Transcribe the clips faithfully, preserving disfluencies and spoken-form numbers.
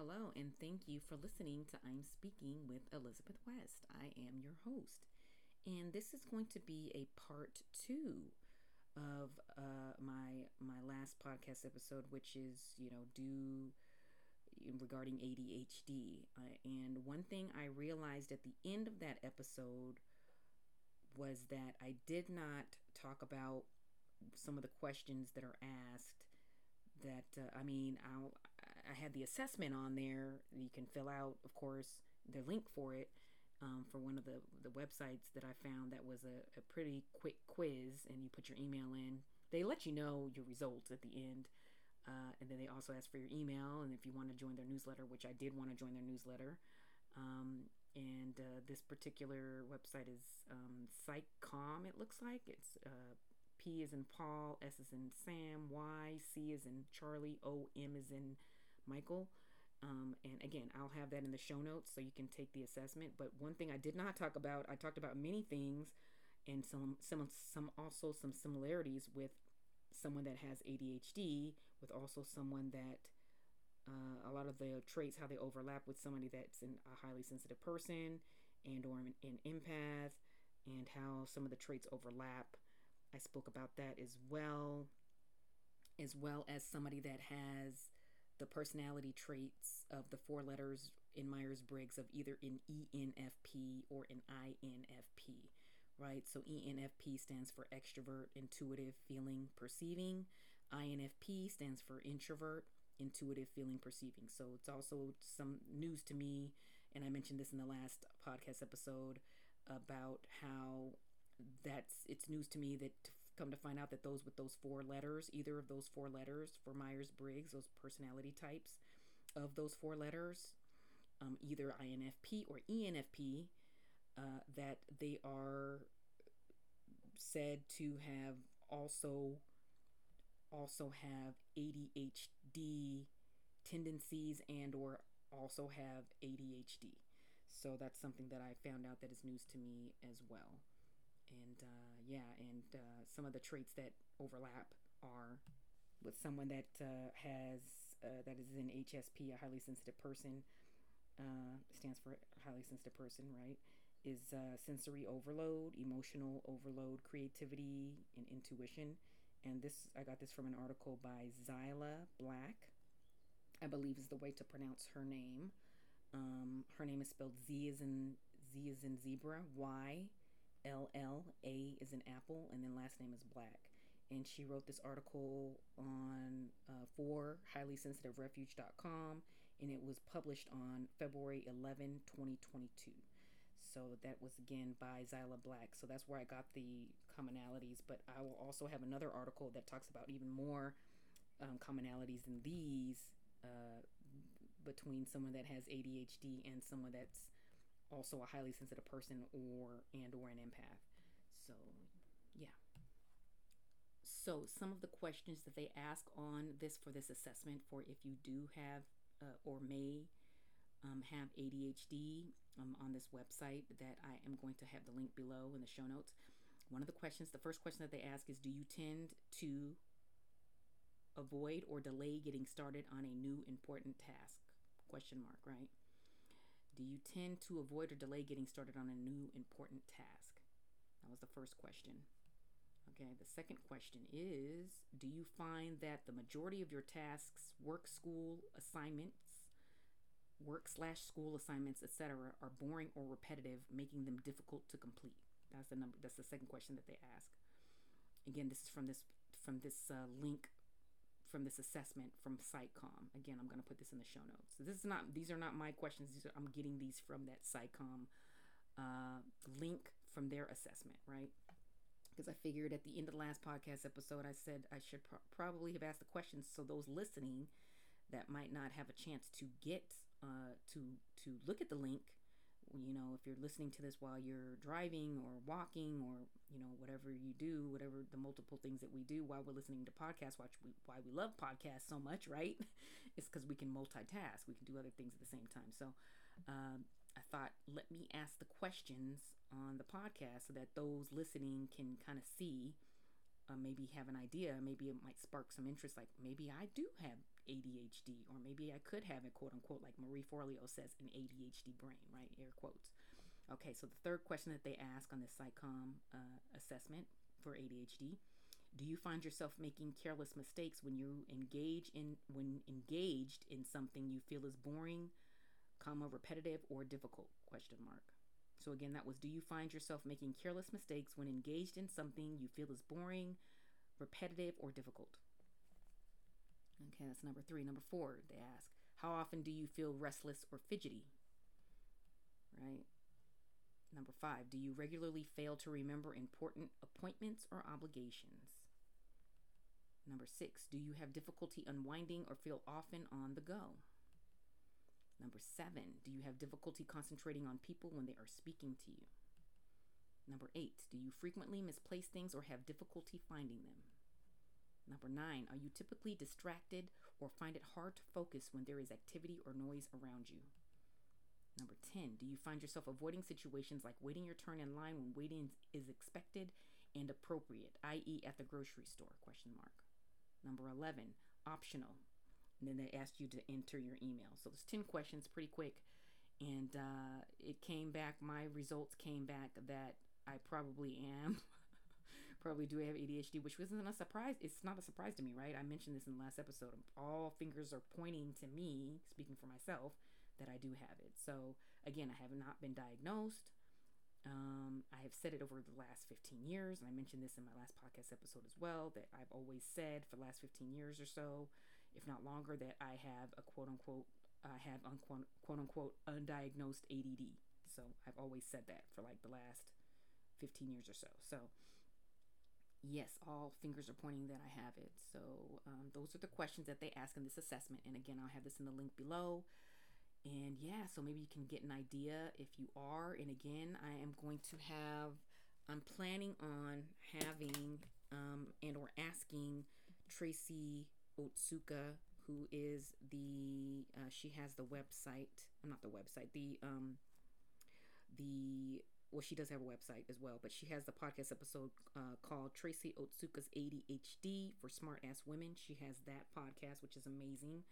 Hello, and thank you for listening to I'm Speaking with Elizabeth West. I am your host, and this is going to be a part two of uh, my my last podcast episode, which is, you know, due regarding A D H D. Uh, and one thing I realized at the end of that episode was that I did not talk about some of the questions that are asked. That uh, I mean, I I had the assessment on there. You can fill out, of course, the link for it um, for one of the, the websites that I found that was a, a pretty quick quiz, and you put your email in. They let you know your results at the end, uh, and then they also ask for your email and if you want to join their newsletter, which I did want to join their newsletter. Um, and uh, this particular website is um, Psycom. It looks like it's. Uh, P is in Paul, S is in Sam, Y, C is in Charlie, O, M is in Michael. Um, and again, I'll have that in the show notes so you can take the assessment. But one thing I did not talk about, I talked about many things and some, some, some also some similarities with someone that has A D H D, with also someone that uh, a lot of the traits, how they overlap with somebody that's an, a highly sensitive person and or an, an empath, and how some of the traits overlap. I spoke about that as well, as well as somebody that has the personality traits of the four letters in Myers-Briggs of either an E N F P or an I N F P, right? So E N F P stands for extrovert, intuitive, feeling, perceiving. I N F P stands for introvert, intuitive, feeling, perceiving. So it's also some news to me, and I mentioned this in the last podcast episode about how that's it's news to me that to come to find out that those with those four letters, either of those four letters for Myers-Briggs, those personality types of those four letters, um, either I N F P or E N F P, uh, that they are said to have also also have A D H D tendencies and or also have A D H D. So that's something that I found out that is news to me as well. And uh, yeah, and uh, some of the traits that overlap are with someone that uh, has, uh, that is an H S P, a highly sensitive person, uh, stands for highly sensitive person, right? Is uh, sensory overload, emotional overload, creativity, and intuition. And this, I got this from an article by Zylla Black, I believe is the way to pronounce her name. Um, her name is spelled Z as in, Z as in zebra, Y. L L, A is an apple, and then last name is Black. And she wrote this article on uh, for highly sensitive refuge dot com, and it was published on February eleventh, twenty twenty-two. So that was again by Zylla Black. So that's where I got the commonalities, but I will also have another article that talks about even more um, commonalities than these uh, between someone that has A D H D and someone that's also a highly sensitive person or and or an empath. So yeah. So some of the questions that they ask on this for this assessment for if you do have uh, or may um, have A D H D um, on this website that I am going to have the link below in the show notes. One of the questions, the first question that they ask is, do you tend to avoid or delay getting started on a new important task? Question mark, right? Do you tend to avoid or delay getting started on a new important task? That was the first question. Okay, the second question is, do you find that the majority of your tasks, work, school assignments, work slash school assignments, et cetera, are boring or repetitive, making them difficult to complete? That's the number. That's the second question that they ask. Again, this is from this from this uh, link. From this assessment from Psycom. Again, I'm going to put this in the show notes. So this is not; these are not my questions. These are, I'm getting these from that Psycom uh, link from their assessment, right? Because I figured at the end of the last podcast episode, I said I should pro- probably have asked the questions so those listening that might not have a chance to get uh, to to look at the link. You know, if you're listening to this while you're driving or walking or, you know, whatever you do, whatever the multiple things that we do while we're listening to podcasts, which we, why we love podcasts so much, right? It's because we can multitask. We can do other things at the same time. So um, I thought, let me ask the questions on the podcast so that those listening can kind of see, uh, maybe have an idea. Maybe it might spark some interest. Like maybe I do have A D H D, or maybe I could have a quote unquote, like Marie Forleo says, an A D H D brain, right? Air quotes. Okay, so the third question that they ask on this Psycom uh, assessment for A D H D, do you find yourself making careless mistakes when you engage in when engaged in something you feel is boring, comma, repetitive, or difficult, question mark. So again, that was, do you find yourself making careless mistakes when engaged in something you feel is boring, repetitive, or difficult? Okay, that's number three. Number four, they ask, how often do you feel restless or fidgety? Right? Number five, do you regularly fail to remember important appointments or obligations? Number six, do you have difficulty unwinding or feel often on the go? Number seven, do you have difficulty concentrating on people when they are speaking to you? Number eight, do you frequently misplace things or have difficulty finding them? Number nine, are you typically distracted or find it hard to focus when there is activity or noise around you? Number ten, do you find yourself avoiding situations like waiting your turn in line when waiting is expected and appropriate, that is at the grocery store, question mark. Number eleven, optional. And then they asked you to enter your email. So there's ten questions, pretty quick. And uh, it came back, my results came back that I probably am. Probably do have A D H D, which wasn't a surprise. It's not a surprise to me, right? I mentioned this in the last episode. All fingers are pointing to me, speaking for myself, that I do have it. So again, I have not been diagnosed. Um, I have said it over the last fifteen years. And I mentioned this in my last podcast episode as well, that I've always said for the last fifteen years or so, if not longer, that I have a quote unquote, I have unquote, quote unquote, undiagnosed A D D. So I've always said that for like the last fifteen years or so. So yes, all fingers are pointing that I have it. So um, those are the questions that they ask in this assessment. And again, I'll have this in the link below. And yeah, so maybe you can get an idea if you are. And again, I am going to have, I'm planning on having um, and or asking Tracy Otsuka, who is the, uh, she has the website, not the website, the, um, the, well, she does have a website as well, but she has the podcast episode uh, called Tracy Otsuka's A D H D for Smart Ass Women. She has that podcast, which is amazing.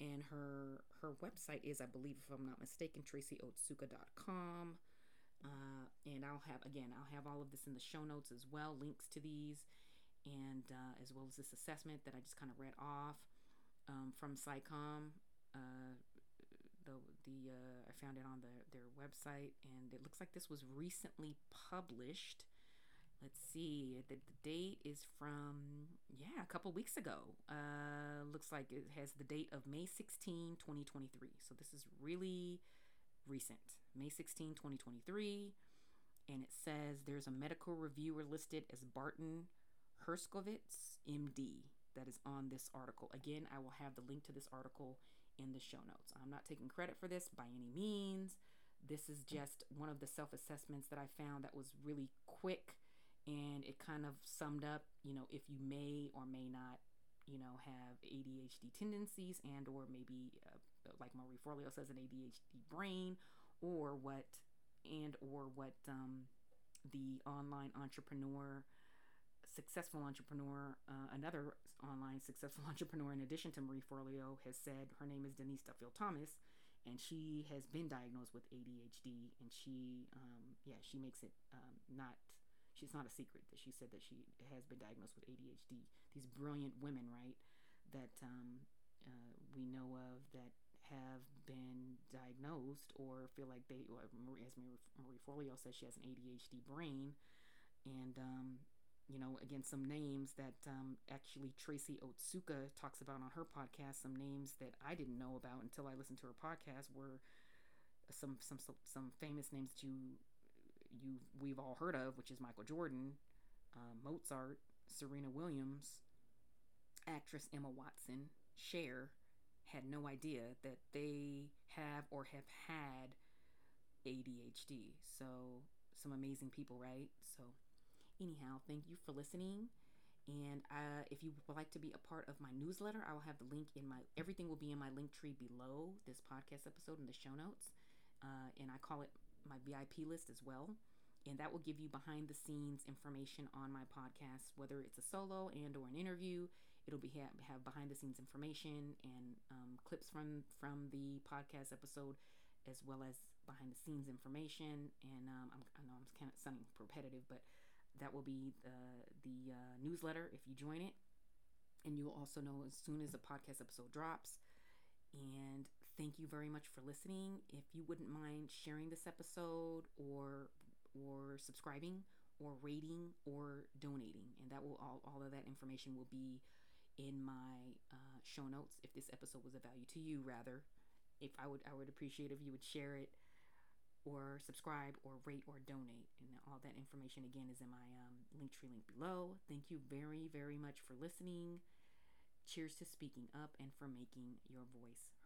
And her her website is, I believe, if I'm not mistaken, tracy otsuka dot com. Uh, and I'll have, again, I'll have all of this in the show notes as well, links to these, and uh, as well as this assessment that I just kind of read off um, from Psycom. Uh, the the uh, I found it on the, their website, and it looks like this was recently published. Let's see, the, the date is from, yeah, a couple weeks ago. Uh, looks like it has the date of May sixteenth, twenty twenty-three. So this is really recent, May sixteenth, twenty twenty-three. And it says there's a medical reviewer listed as Barton Herskovitz, M D, that is on this article. Again, I will have the link to this article in the show notes. I'm not taking credit for this by any means. This is just one of the self-assessments that I found that was really quick. And it kind of summed up, you know, if you may or may not, you know, have A D H D tendencies and or maybe, uh, like Marie Forleo says, an A D H D brain, or what, and or what um, the online entrepreneur, successful entrepreneur, uh, another online successful entrepreneur in addition to Marie Forleo has said. Her name is Denise Duffield-Thomas, and she has been diagnosed with A D H D, and she, um, yeah, she makes it um, not... It's not a secret that she said that she has been diagnosed with A D H D. These brilliant women, right, that um, uh, we know of that have been diagnosed or feel like they, or Marie, as Marie Forleo says, she has an A D H D brain. And, um, you know, again, some names that um, actually Tracy Otsuka talks about on her podcast, some names that I didn't know about until I listened to her podcast were some some some famous names that you you we've all heard of, which is Michael Jordan, uh, Mozart, Serena Williams, actress Emma Watson, Cher. Had no idea that they have or have had A D H D. So some amazing people, right? So anyhow, thank you for listening. And uh, if you would like to be a part of my newsletter, I will have the link in my, everything will be in my link tree below this podcast episode in the show notes. Uh, and I call it my V I P list as well, and that will give you behind the scenes information on my podcast, whether it's a solo and or an interview. It'll be have, have behind the scenes information and um, clips from from the podcast episode, as well as behind the scenes information. And um, I'm, I know I'm kind of sounding repetitive, but that will be the the uh, newsletter if you join it. And you'll also know as soon as the podcast episode drops. And thank you very much for listening. If you wouldn't mind sharing this episode, or or subscribing, or rating, or donating, and that will all all of that information will be in my uh, show notes. If this episode was of value to you, rather, if I would I would appreciate if you would share it, or subscribe, or rate, or donate, and all that information again is in my um, Linktree link below. Thank you very very much for listening. Cheers to speaking up and for making your voice